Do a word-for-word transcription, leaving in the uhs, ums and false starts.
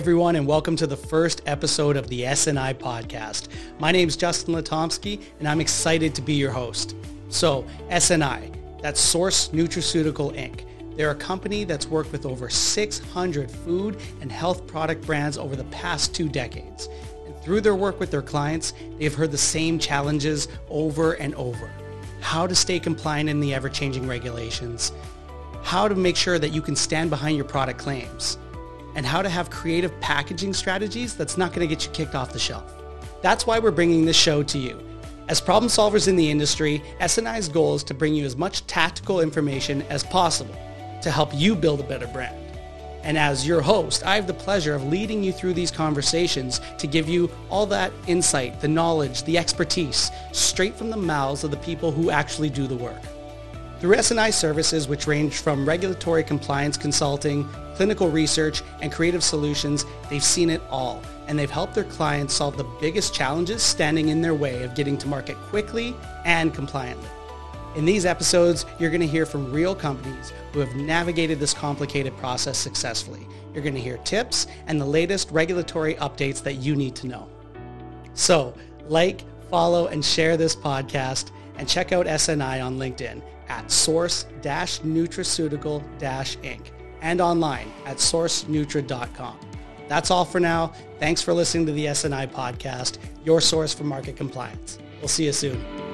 everyone, and welcome to the first episode of the S N I podcast. My name is Justin Latomski, and I'm excited to be your host. So S N I, that's Source Nutraceutical Incorporated. They're a company that's worked with over six hundred food and health product brands over the past two decades. And through their work with their clients, they've heard the same challenges over and over. How to stay compliant in the ever-changing regulations, how to make sure that you can stand behind your product claims, and how to have creative packaging strategies that's not going to get you kicked off the shelf. That's why we're bringing this show to you. As problem solvers in the industry, S N I's goal is to bring you as much tactical information as possible to help you build a better brand. And as your host, I have the pleasure of leading you through these conversations to give you all that insight, the knowledge, the expertise, straight from the mouths of the people who actually do the work. Through S N I services, which range from regulatory compliance consulting, clinical research, and creative solutions, they've seen it all, and they've helped their clients solve the biggest challenges standing in their way of getting to market quickly and compliantly. In these episodes, you're going to hear from real companies who have navigated this complicated process successfully. You're going to hear tips and the latest regulatory updates that you need to know. So, like, follow, and share this podcast, and check out S N I on LinkedIn at Source Nutraceutical Incorporated and online at Source Nutra dot com. That's all for now. Thanks for listening to the S N I podcast, your source for market compliance. We'll see you soon.